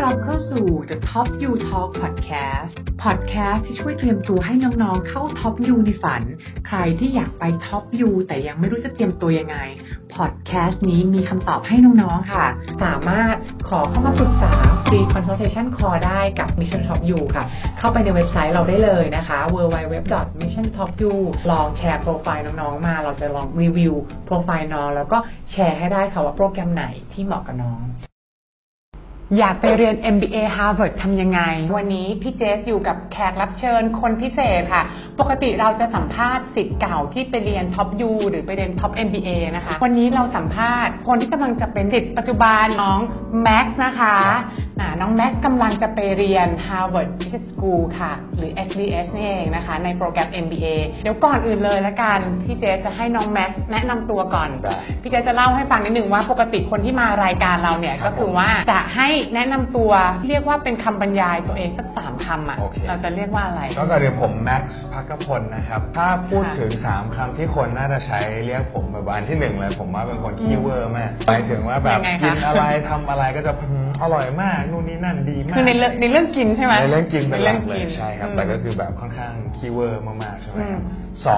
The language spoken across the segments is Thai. รับเข้าสู่ The Top You Talk Podcast ที่ช่วยเตรียมตัวให้น้องๆเข้า Top You ในฝันใครที่อยากไป Top You แต่ยังไม่รู้จะเตรียมตัวยังไง Podcast นี้มีคำตอบให้น้องๆค่ะสามารถขอเข้ามาปรึกษา Free Consultation Call ได้กับ Mission Top You ค่ะเข้าไปในเว็บไซต์เราได้เลยนะคะ www.missiontopyou ลองแชร์โปรไฟล์น้องๆมาเราจะลองรีวิวโปรไฟล์น้องแล้วก็แชร์ให้ได้ค่ะว่าโปรแกรมไหนที่เหมาะกับน้องอยากไปเรียน MBA Harvard ทำยังไงวันนี้พี่เจสอยู่กับแขกรับเชิญคนพิเศษค่ะปกติเราจะสัมภาษณ์ศิษย์เก่าที่ไปเรียน Top U หรือไปเรียน Top MBA นะคะวันนี้เราสัมภาษณ์คนที่กำลังจะเป็นศิษย์ปัจจุบันน้องแม็กซ์นะคะน้องแม็กซ์กำลังจะไปเรียน Harvard Business School ค่ะหรือ SBS นี่เองนะคะในโปรแกรม MBA เดี๋ยวก่อนอื่นเลยละกันพี่เจสจะให้น้องแม็กซ์แนะนำตัวก่อนพี่เจสจะเล่าให้ฟังนิดนึงว่าปกติคนที่มารายการเราเนี่ยก็คือว่าจะให้แนะนำตัวเรียกว่าเป็นคำบรรยายตัวเองสัก3คำอ่ะ okay. เราจะเรียกว่าอะไรก็เดี๋ยวผมแม็กซ์ภักพลนะครับถ้าพูดถึง3คำที่คนน่าจะใช้เรียกผมแบบอันที่1เลยผมว่าเป็นคนขี้เวอร์มากหมายถึงว่าแบบกินอะไรทำอะไรก็จะอร่อยมากนู่นนี่นั่นดีมากคือในเรื่องกินใช่ไหมในเรื่องกินเป็นหลักเลยใช่ครับแต่ก็คือแบบค่อนข้างขี้เวอร์มากๆใช่ไหมครับ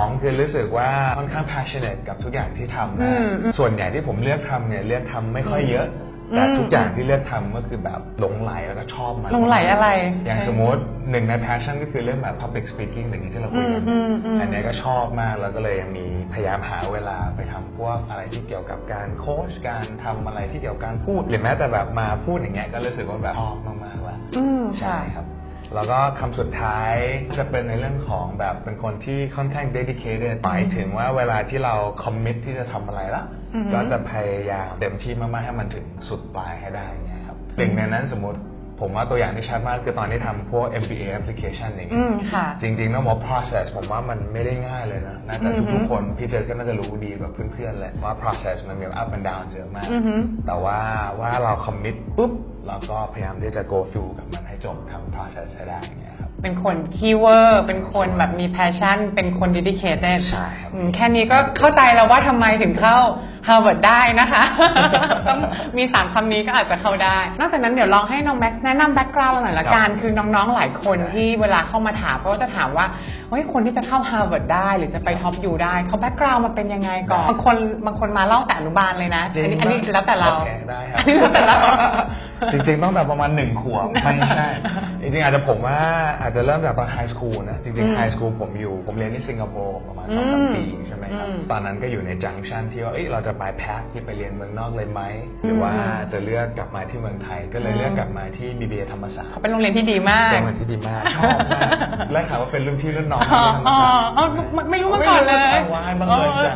2คือรู้สึกว่าค่อนข้าง passionate กับทุกอย่างที่ทำนะส่วนใหญ่ที่ผมเลือกทำเนี่ยเลือกทำไม่ค่อยเยอะแต่ทุกอย่างที่เลือกทำก็คือแบบหลงไหลแล้วก็ชอบมันหลงไหลอะไรอย่างสมมติหนึ่งใน passion ก็คือเรื่องแบบ public speaking อย่างที่เราคุยกันอันนี้ก็ชอบมากแล้วก็เลยมีพยายามหาเวลาไปทำพวกอะไรที่เกี่ยวกับการโค้ชการทำอะไรที่เกี่ยวกับการพูดหรือแม้แต่แบบมาพูดอย่างเงี้ยก็รู้สึกว่าแบบชอบมากๆว่าใช่ครับแล้วก็คำสุดท้ายจะเป็นในเรื่องของแบบเป็นคนที่ค่อนข้าง dedicated หมายถึงว่าเวลาที่เรา commit ที่จะทำอะไรละก็จะพยายามเต็มที่มากๆให้มันถึงสุดปลายให้ได้เงี้ยครับหนึ่งในนั้นสมมติผมว่าตัวอย่างที่ชัดมากคือตอนที่ทำพวก MBA application อย่างเงี้ยจริงๆต้องบอก process ผมว่ามันไม่ได้ง่ายเลยนะน่าจะทุกๆคนพี่เจสก็น่าจะรู้ดีกว่าเพื่อนๆแหละว่า process มันมี up and down เยอะมากแต่ว่าเรา commit ปุ๊บเราก็พยายามที่จะ go through กับมันให้จบทำ process ให้ได้เงี้ยครับเป็นคนคีย์เวิร์ดเป็นคนแบบมี passion เป็นคน dedicated ใช่ครับแค่นี้ก็เข้าใจแล้วว่าทำไมถึงเข้า Harvard ได้นะคะ มี3คำนี้ก็อาจจะเข้าได้นอกจากนั้นเดี๋ยวลองให้น้องแม็กซ์แนะนำ background หน่อยละกันคือน้องๆหลายคนที่เวลาเข้ามาถามก็จะถามว่าเฮ้ยคนที่จะเข้า Harvard ได้หรือจะไป Top U ได้เขา background มาเป็นยังไงก่อนบางคนมาเล่าแต่อนุบาลเลยนะอันนี้แล้วแต่เราได้ครับแล้วแต่เราจริงๆต้องแบบประมาณ1ขวบไม่ใช่จริงๆอาจจะผมว่าอาจจะเริ่มจากตอนไฮสคูลนะจริงๆไฮสคูลผมเรียนที่สิงคโปร์ประมาณ 2-3 ปีใช่ไหมครับตอนนั้นก็อยู่ในจังชั่นที่ว่าเราจะไปแพ็คที่ไปเรียนเมืองนอกเลยไหมหรือว่าจะเลือกกลับมาที่เมืองไทยก็เลยเลือกกลับมาที่ BBA ธรรมศาสตร์เป็นโรงเรียนที่ดีมากชอบมากและถามว่าเป็นรุ่นพี่รุ่นน้องไม่รู้มาก่อนเลย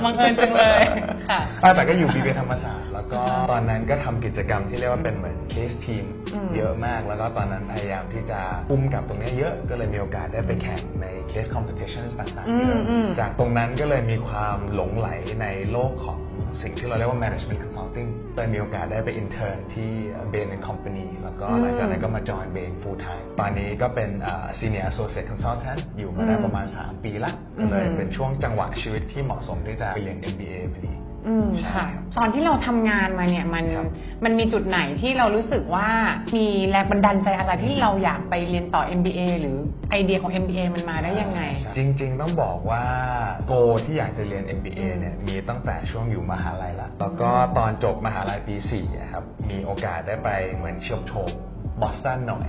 บังเอิญจังเลยค่ะแต่ก็อยู่ BBA ธรรมศาสตร์แล้วก็ตอนนั้นก็ทำกิจกรรมที่เรียกว่าเป็นเหมือนเคสทีมเยอะมากแล้วก็ตอนนั้นพยายามที่จะคุ้มกับตรงนี้เยอะก็เลยมีโอกาสได้ไปแข่งในเคสคอมเพติชันต่างๆเยอะจากตรงนั้นก็เลยมีความหลงไหลในโลกของสิ่งที่เราเรียกว่า management consulting ได้มีโอกาสได้ไป intern ที่ Bain Company แล้วก็หลังจากนั้นก็มา join Bain full time ตอนนี้ก็เป็น senior associate consultant อยู่มาได้ประมาณ3ปีละก็เลยเป็นช่วงจังหวะชีวิตที่เหมาะสมที่จะไปเรียน MBA พอดีค่ะตอนที่เราทำงานมาเนี่ยมันมีจุดไหนที่เรารู้สึกว่ามีแรงบันดาลใจอะไรที่เราอยากไปเรียนต่อ MBA หรือไอเดียของ MBA มันมาได้ยังไงจริงๆต้องบอกว่าโกที่อยากจะเรียน MBA เนี่ยมีตั้งแต่ช่วงอยู่มหาลัยละแล้วก็ตอนจบมหาลัยปี4นะครับมีโอกาสได้ไปเหมือนเชี่ยวชมบอสตันหน่อย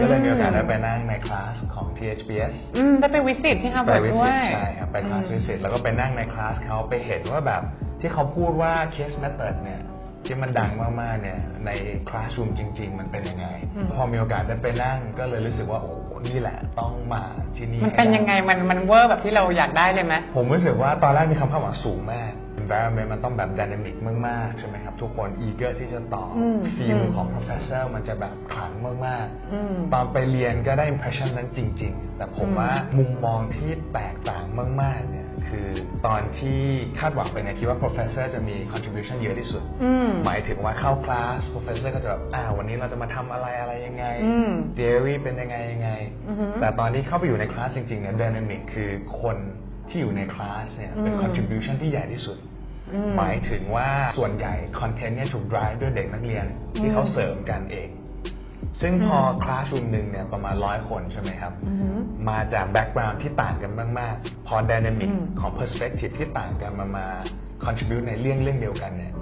ก็เลยมีโอกาสได้ไปนั่งในคลาสของ THBS ได้ไปวิสิตที่ฮาร์วาร์ดด้วยใช่ครับไปคลาสวิสิตแล้วก็ไปนั่งในคลาสเขาไปเห็นว่าแบบที่เขาพูดว่า Case Method เนี่ยที่มันดังมากๆเนี่ยในคลาสรูมจริงๆมันเป็นยังไงพอมีโอกาสได้ไปนั่งก็เลยรู้สึกว่าโอ้นี่แหละต้องมาที่นี่มันเป็นยังไงมันเวอร์แบบที่เราอยากได้เลยไหมผมรู้สึกว่าตอนแรกมีคำว่าสูงมาก environment มันต้องแบบ dynamic มากๆใช่ไหมครับทุกคน eager ที่จะต่อทีมของ professor มันจะแบบขลังมากๆตอนไปเรียนก็ได้ impression นั้นจริงๆแต่ผมว่ามุมมองที่แตกต่างมากๆเนี่ยคือตอนที่คาดหวังไปเนี่ยคิดว่า professor จะมี contribution เยอะที่สุดหมายถึงว่าเข้าคลาส professor ก็จะแบบวันนี้เราจะมาทำอะไรยังไง theory เป็นยังไงแต่ตอนที่เข้าไปอยู่ในคลาสจริงๆเนี่ย dynamic คือคนที่อยู่ในคลาสเนี่ยเป็น contribution ที่ใหญ่ที่สุดหมายถึงว่าส่วนใหญ่คอนเทนต์เนี่ยถูก drive ด้วยเด็กนักเรียนที่เขาเสริมกันเอง ซึ่งพอคลาสรูมนึงเนี่ยประมาณ100คนใช่ไหมครับมาจากแบ็คกราวด์ที่ต่างกันมากๆพอไดนามิกของเพอร์สเปคทีฟที่ต่างกันมา contribute ในเรื่องเดียวกันเนี่ย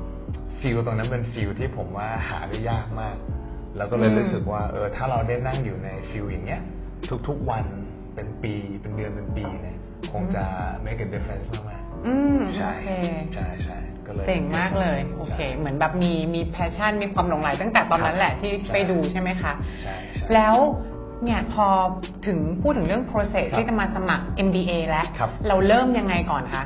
ฟีลตรงนั้นเป็นฟีลที่ผมว่าหาได้ยากมากแล้วก็เลยรู้สึกว่าถ้าเราได้นั่งอยู่ในฟีลอย่างเงี้ยทุกๆวันเป็นปีเป็นเดือนเป็นปีเนี่ยคงจะ make a difference มากๆใช่ใช่ใช่เจ๋งมากเลยโอเคเหมือนแบบมีแพชชั่นมีความหลงใหลตั้งแต่ตอนนั้นแหละที่ไปดูใช่ไหมคะใช่แล้วเนี่ยพอถึงพูดถึงเรื่อง process ที่จะมาสมัคร MBA แล้วเราเริ่มยังไงก่อนคะ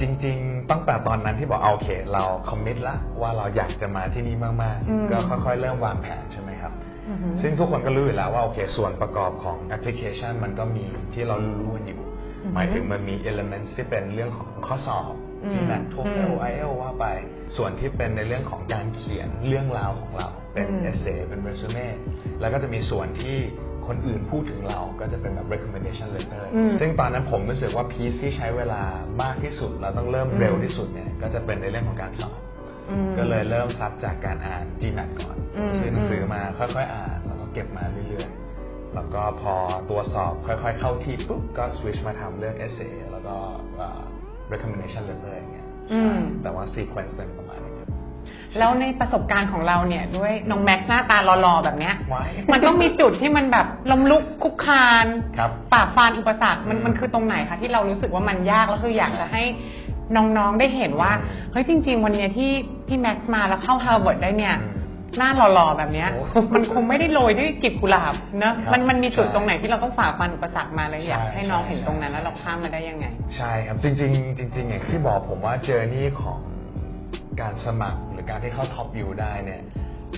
จริงๆตั้งแต่ตอนนั้นที่บอกโอเคเราคอมมิตละว่าเราอยากจะมาที่นี่มากๆก็ค่อยๆเริ่มวางแผนใช่ไหมครับซึ่งทุกคนก็รู้อยู่แล้วว่าโอเคส่วนประกอบของ application มันก็มีที่เรารู้กันอยู่หมายถึงมันมี elements ที่เป็นเรื่องของข้อสอบGMAT TOEFL IELTS ว่าไปส่วนที่เป็นในเรื่องของการเขียนเรื่องราวของเราเป็นเอเซย์เป็นเรซูเม่แล้วก็จะมีส่วนที่คนอื่นพูดถึงเราก็จะเป็นแบบ recommendation letter ซึ่งตอนนั้นผมรู้สึกว่าพีซที่ใช้เวลามากที่สุดเราต้องเริ่มเร็วที่สุดเนี่ยก็จะเป็นในเรื่องของการสอบก็เลยเริ่มซับจากการอ่าน GMAT ก่อนซื้อหนังสือมาค่อยๆอ่านแล้วก็เก็บมาเรื่อยๆแล้วก็พอตัวสอบค่อยๆเข้าที่ปุ๊บก็ switch มาทำเรื่องเอเซย์แล้วก็recommendation เลยอย่างเงี้ยแต่ว่า sequence เป็นประมาณนี้แล้วในประสบการณ์ของเราเนี่ยด้วยน้องแม็กซ์หน้าตาหล่อๆแบบเนี้ย มันต้องมีจุดที่มันแบบล้มลุกคุกคานฝ่าฟันอุปสรรคมันคือตรงไหนคะที่เรารู้สึกว่ามันยากแล้วคืออยากจะให้น้องๆได้เห็นว่าเฮ้ยจริงๆวันนี้ที่พี่แม็กซ์มาแล้วเข้า Harvard ได้เนี่ยหน้าหล่อๆแบบเนี้ยมันคงไม่ได้โรยด้วยกลีบกุหลาบนะมันมีจุดตรงไหนที่เราต้องฝ่าฟันอุปสรรคมาเลยอยากให้น้องเห็นตรงนั้นแล้วเราข้ามมาได้ยังไงใช่ครับจริงๆอย่างที่บอกผมว่าเจอร์นี่ของการสมัครหรือการที่เข้าท็อปยูได้เนี่ย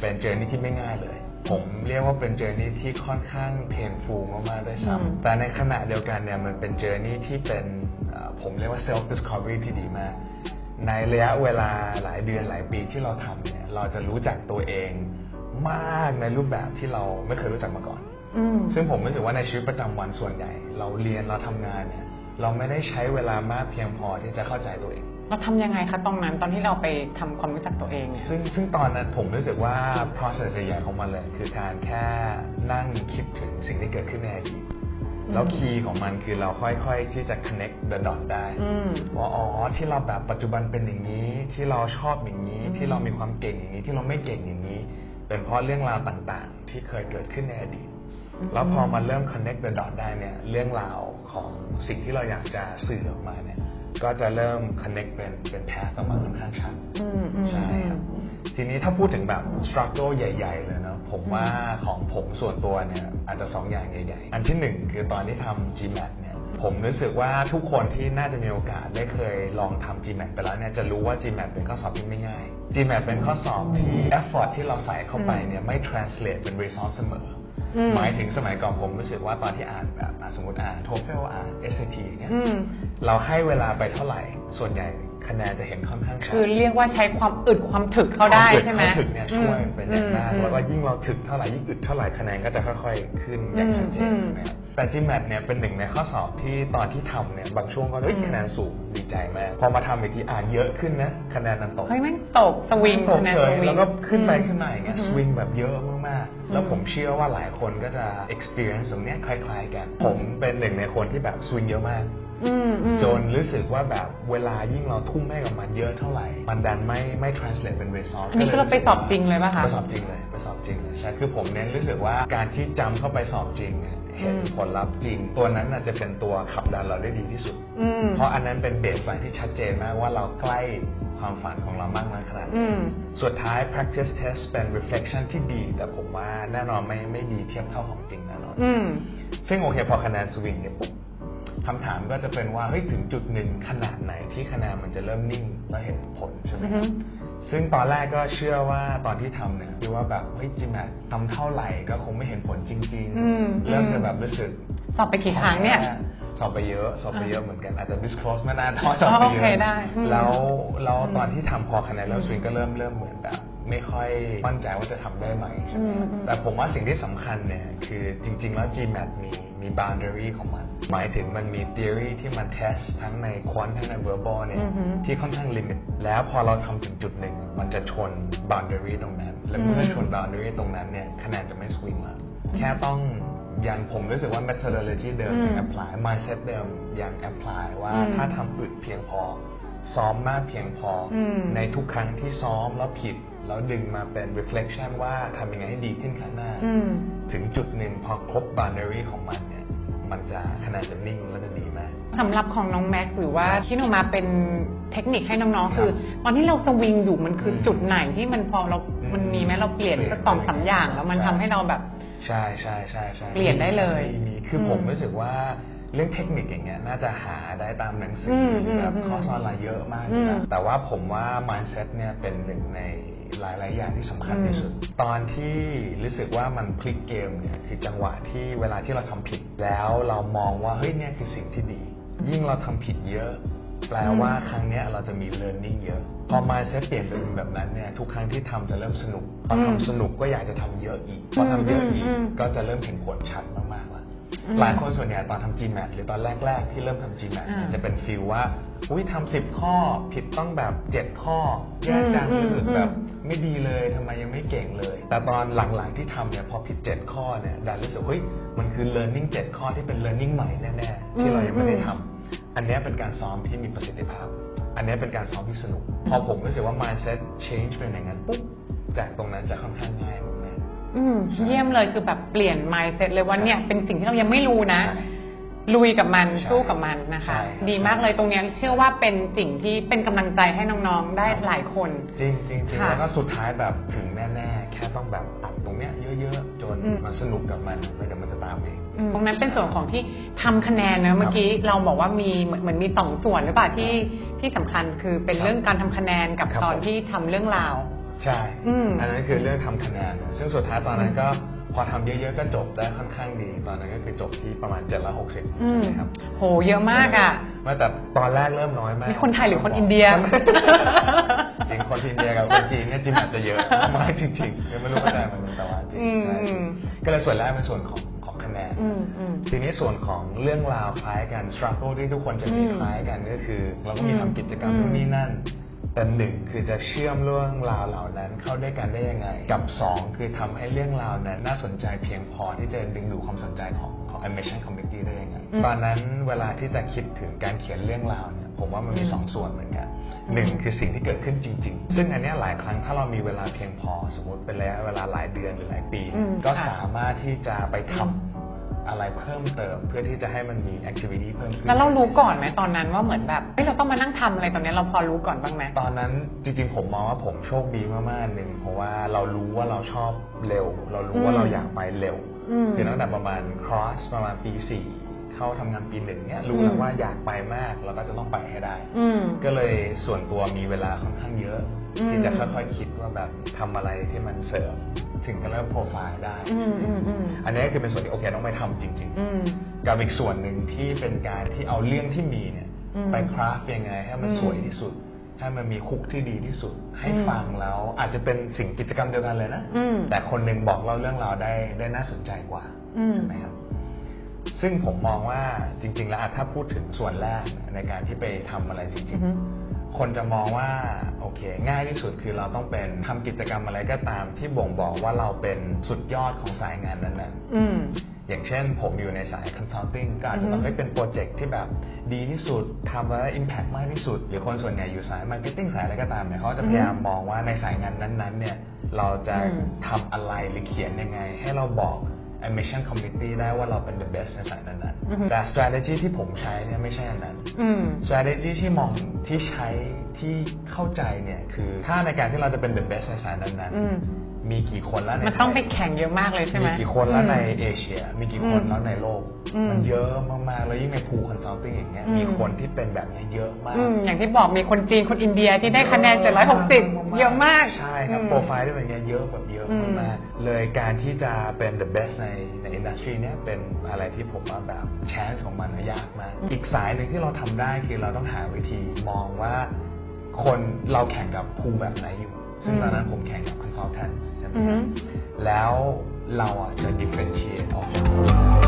เป็นเจอร์นี่ที่ไม่ง่ายเลยผมเรียกว่าเป็นเจอร์นี่ที่ค่อนข้างเพนฟูลมากๆด้วยซ้ำแต่ในขณะเดียวกันเนี่ยมันเป็นเจอร์นี่ที่เป็นผมเรียกว่าเซลฟ์ดิสคัฟเวอรี่ที่ดีมากในระยะเวลาหลายเดือนหลายปีที่เราทำเนี่ยเราจะรู้จักตัวเองมากในรูปแบบที่เราไม่เคยรู้จักมาก่อนซึ่งผมรู้สึกว่าในชีวิตประจำวันส่วนใหญ่เราเรียนเราทำงานเนี่ยเราไม่ได้ใช้เวลามากเพียงพอที่จะเข้าใจตัวเองเราทำยังไงคะตรงนั้นตอนที่เราไปทำความรู้จักตัวเองเนี่ยซึ่งตอนนั้นผมรู้สึกว่า process ใหญ่ของมันเลยคือการแค่นั่งคิดถึงสิ่งที่เกิดขึ้นในอดีตแล้วคีย์ของมันคือเราค่อยๆที่จะ connect the dot ได้ว่าที่เราแบบปัจจุบันเป็นอย่างนี้ที่เราชอบอย่างนี้ที่เรามีความเก่งอย่างนี้ที่เราไม่เก่งอย่างนี้เป็นเพราะเรื่องราวต่างๆที่เคยเกิดขึ้นในอดีตแล้วพอมันเริ่ม connect the dot ได้เนี่ยเรื่องราวของสิ่งที่เราอยากจะสื่อออกมาเนี่ยก็จะเริ่ม connect เป็นแท้ออกมาค่อนข้างชัดใช่ครับทีนี้ถ้าพูดถึงแบบ struggle ใหญ่ๆเลยเนาะผมว่าของผมส่วนตัวเนี่ยอาจจะ2อย่างใหญ่ๆอันที่1คือตอนที่ทำ GMAT เนี่ยผมรู้สึกว่าทุกคนที่น่าจะมีโอกาสได้เคยลองทำ GMAT ไปแล้วเนี่ยจะรู้ว่า GMAT เป็นข้อสอบที่ไม่ง่าย GMAT เป็นข้อสอบที่ effort ที่เราใส่เข้าไปเนี่ยไม่ translate เป็น result เสมอหมายถึงสมัยก่อนผมรู้สึกว่าตอนที่อ่านแบบสมมติอ่าน TOEFL อ่าน SAT อย่างเงี้ยเราให้เวลาไปเท่าไหร่ส่วนใหญ่คะแนนจะเห็นค่อนข้างชัดคือเรียกว่าใช้ความอึดความถึกเข้าได้ใช่ไหมความถึกเนี่ยช่วยเป็นอย่างมากแล้วก็ยิ่งเราถึกเท่าไหร่ยิ่งอึดเท่าไหร่คะแนนก็จะค่อยๆขึ้นอย่างชัดเจนนะครับแต่ GMAT เนี่ยเป็นหนึ่งในข้อสอบที่ตอนที่ทำเนี่ยบางช่วงก็ได้คะแนนสูงดีใจมากพอมาทำอีกทีอ่านเยอะขึ้นนะคะแนนมันตกเฮ้ยมันตกสวิงคะแนนสวิงแล้วก็ขึ้นไปขึ้นมาอย่างเงี้ยสวิงแบบเยอะมากๆแล้วผมเชื่อว่าหลายคนก็จะ experience ตรงเนี้ยคล้ายๆกันผมเป็นหนึ่งในคนที่แบบสวิงเยอะมากจนรู้สึกว่าแบบเวลายิ่งเราทุ่มให้กับมันเยอะเท่าไหร่มันดันไม่ translate เป็น result นี่คือเราไปสอบจริงเลยป่ะคะไปสอบจริงเลยใช่คือผมเน้นรู้สึกว่าการที่จำเข้าไปสอบจริงเห็นผลลัพธ์จริงตัวนั้นน่าจะเป็นตัวขับดันเราได้ดีที่สุดเพราะอันนั้นเป็นเบสไลน์ที่ชัดเจนมากว่าเราใกล้ความฝันของเรามากน้อยขนาดไหนสุดท้าย practice test เป็น reflection ที่ดีแต่ผมว่าแน่นอนไม่ดีเทียบเท่าของจริงแน่นอนซึ่งโอเคพอคะแนนสวิงเนี่ยปุ๊บคำถามก็จะเป็นว่าเฮ้ยถึงจุดหนึ่งขนาดไหนที่คะแนนมันจะเริ่มนิ่งแล้วเห็นผลใช่ไหมซึ่งตอนแรกก็เชื่อว่าตอนที่ทำเนี่ยคิดว่าแบบเฮ้ยจริงอะทำเท่าไหร่ก็คงไม่เห็นผลจริงๆเริ่มจะแบบรู้สึกสอบไปกี่ครั้งเนี่ย สอบไปเยอะสอบไปเยอะเหมือนกันอาจจะ discourse ไม่น่าท้อสอบไปเยอะแล้วตอนที่ทำพอคะแนนแล้วสวิงก็เริ่มเหมือนแบบไม่ค่อยมั่นใจว่าจะทำได้ไหมแต่ผมว่าสิ่งที่สำคัญเนี่ยคือจริงๆแล้ว GMAT มี boundary ของมันหมายถึงมันมี theory ที่มัน test ทั้งใน quant ทั้งใน verbal เนี่ยที่ค่อนข้าง limit แล้วพอเราทำถึงจุดหนึ่งมันจะชน boundary ตรงนั้นและเมื่อชน boundary ตรงนั้นเนี่ยคะแนนจะไม่ swing ละแค่ต้องอย่างผมรู้สึกว่า methodology เดิมยัง apply mindset เดิมยัง apply ว่าถ้าทำผิดเพียงพอซ้อมมากเพียงพอในทุกครั้งที่ซ้อมแล้วผิดแล้วดึงมาเป็น reflection ว่าทำยังไงให้ดีขึ้นข้างหน้าถึงจุดหนึ่งพอครบ boundary ของมันเนี่ยมันจะคะแนนจะนิ่งแล้วจะดีมากสำหรับของน้องแม็กซ์หรือว่าที่หนูมาเป็นเทคนิคให้น้องๆคือตอนที่เราสวิงอยู่มันคือจุดไหนที่มันพอเรามันมีไหมเราเปลี่ยนสักสองสามอย่างแล้วมันทำให้เราแบบใช่ใช่ใช่ใช่เปลี่ยนได้เลยมีคือผมรู้สึกว่าเรื่องเทคนิคอย่างเงี้ยน่าจะหาได้ตามหนังสือแบบคอร์สออนไลน์เยอะมากนะแต่ว่าผมว่า mindset เนี่ยเป็นหนึ่งในหลายๆอย่างที่สำคัญที่สุดตอนที่รู้สึกว่ามันพลิกเกมเนี่ยคือจังหวะที่เวลาที่เราทำผิดแล้วเรามองว่าเฮ้ยเนี่ยคือสิ่งที่ดียิ่งเราทำผิดเยอะแปลว่าครั้งเนี้ยเราจะมี learning เยอะพอ mindset เปลี่ยนไปเป็นแบบนั้นเนี่ยทุกครั้งที่ทำจะเริ่มสนุกพอทำสนุกก็อยากจะทำเยอะอีกพอทำเยอะอีกก็จะเริ่มเห็นผลชัดมากๆแล้วหลายคนส่วนใหญ่ตอนทำ GMAT หรือตอนแรกๆที่เริ่มทำ GMAT จะเป็นฟีลว่าอุ้ยทำ10ข้อผิดต้องแบบ7ข้อแย่จังรู้สึกแบบไม่ดีเลยทำไมยังไม่เก่งเลยแต่ตอนหลังๆที่ทำเนี่ยพอผิด7ข้อเนี่ยดันรู้สึกเฮ้ยมันคือ learning 7ข้อที่เป็น learning ใหม่แน่ๆที่เรายังไม่ได้ทำอันนี้เป็นการซ้อมที่มีประสิทธิภาพอันนี้เป็นการซ้อมที่สนุกพอผมรู้สึกว่า mindset change เป็นอย่างนั้นปุ๊บจากตรงนั้นจะค่อนข้างง่ายเยี่ยมเลยคือแบบเปลี่ยน mindset เลยว่าเนี่ยเป็นสิ่งที่เรายังไม่รู้นะลุยกับมันสู้กับมันนะคะดีมากเลยตรงนี้เชื่อว่าเป็นสิ่งที่เป็นกำลังใจให้น้องๆได้หลายคนจริงจริงแล้วก็สุดท้ายแบบถึงแน่ๆแค่ต้องแบบตัดตรงเนี้ยเยอะๆจนมาสนุกกับมันแล้วเดี๋ยวมันจะตามเองตรงนั้นเป็นส่วนของที่ทำคะแนนนะเมื่อกี้เราบอกว่ามีเหมือนมีสองส่วนหรือเปล่าที่สำคัญคือเป็นเรื่องการทำคะแนนกับตอนที่ทำเรื่องราวใช่อันนั้นคือเรื่องทำคะแนนซึ่งสุดท้ายตอนนั้นก็พอทำเยอะๆก็จบได้ค่อนข้างดีตอนนั้นก็คือจบที่ประมาณ760นะครับโหเยอะมากอ่ะมาแต่ตอนแรกเริ่มน้อยมากมีคนไทยหรือคนอินเดียจริงคนอินเดียกับคนจีนเนี่ยจีนอาจจะเยอะมากจริงๆไม่รู้ว่าได้มันเป็นตะวันจริงใช่ก็เลยส่วนแรกเป็นส่วนของคะแนนทีนี้ส่วนของเรื่องราวคล้ายกัน struggle ที่ทุกคนจะมีคล้ายกันก็คือเราก็มีทำกิจกรรมนู่นนี่นั่นแต่หนึ่งคือจะเชื่อมเรื่องราวเหล่านั้นเข้าด้วยกันได้ยังไงกับสองคือทำให้เรื่องราวนั้นน่าสนใจเพียงพอที่จะดึงดูดความสนใจของ admission committee ได้ยังไงตอนนั้นเวลาที่จะคิดถึงการเขียนเรื่องราวเนี่ยผมว่ามันมีสองส่วนเหมือนกันหนึ่งคือสิ่งที่เกิดขึ้นจริงๆซึ่งอันนี้หลายครั้งถ้าเรามีเวลาเพียงพอสมมติเป็นระยะเวลาหลายเดือนหรือหลายปีก็สามารถที่จะไปทำอะไรเพิ่มเติมเพื่อที่จะให้มันมี activity เพิ่มขึ้นแล้วเรารู้ก่อนไหมตอนนั้นว่าเหมือนแบบเราต้องมานั่งทำอะไรตอนนี้เราพอรู้ก่อนบ้างไหมตอนนั้นจริงๆผมมองว่าผมโชคดีมากๆนึงเพราะว่าเรารู้ว่าเราชอบเร็วเรารู้ว่าเราอยากไปเร็วคือตั้งแต่ประมาณ cross ประมาณปี4เข้าทำงานปี1เนี่ยรู้แล้วว่าอยากไปมากแล้วก็จะต้องไปให้ได้ก็เลยส่วนตัวมีเวลาค่อนข้างเยอะที่จะค่อยๆคิดว่าแบบทำอะไรที่มันเสริมถึงจะเริ่มโปรไฟล์ได้อันนี้คือเป็นส่วนที่โอเคต้องไปทำจริงๆกับอีกส่วนหนึ่งที่เป็นการที่เอาเรื่องที่มีเนี่ยไปคราฟยังไงให้มันสวยที่สุดให้มันมีคุกที่ดีที่สุดให้ฟังแล้วอาจจะเป็นสิ่งกิจกรรมเดียวกันเลยนะแต่คนหนึ่งบอกเราเรื่องราวได้น่าสนใจกว่าใช่ไหมครับซึ่งผมมองว่าจริงๆแล้วถ้าพูดถึงส่วนแรกในการที่ไปทำอะไรจริงๆคนจะมองว่าโอเคง่ายที่สุดคือเราต้องเป็นทำกิจกรรมอะไรก็ตามที่บ่งบอกว่าเราเป็นสุดยอดของสายงานนั้นๆอย่างเช่นผมอยู่ในสาย consulting ก็อาจจะต้องเป็นโปรเจกต์ที่แบบดีที่สุดทำแล้ว impact มากที่สุดหรือคนส่วนใหญ่อยู่สาย marketing สายอะไรก็ตามเนี่ยเขาจะพยายามมองว่าในสายงานนั้นๆเนี่ยเราจะทำอะไรหรือเขียนยังไงให้เราบอก admission committee ได้ว่าเราเป็น the best ในสายนั้นๆแต่ strategy ที่ผมใช้เนี่ยไม่ใช่อันนั้น strategy ที่มองที่ใช้ที่เข้าใจเนี่ยคือถ้าในการที่เราจะเป็น the best ในสายนั้นๆ มีกี่คนแล้วมันต้องไปแข่งเยอะมากเลยใช่ไหมมีกี่คนแล้วในเอเชียมีกี่คนแล้วในโลกมันเยอะมากๆแล้วยิ่งในภูคอนซัลติ้งอย่างเงี้ยมีคนที่เป็นแบบนี้เยอะมากอย่างที่บอกมีคนจีนคนอินเดียที่ได้คะแนน760เยอะมากใช่ครับโปรไฟล์ที่เป็นอย่างเงี้ยเยอะแบบเยอะมากเลยการที่จะเป็น the best ในอินดัสทรีเนี้ยเป็นอะไรที่ผมว่าแบบแชนส์ของมันยากมากอีกสายนึงที่เราทำได้คือเราต้องหาวิธีมองว่าคนเราแข่งกับภูแบบไหนอยู่ซึ่งตอนนั้นผมแข่งกับคอนซัลแทนท์ใช่ไหมแล้วเราจะ differentiate ออก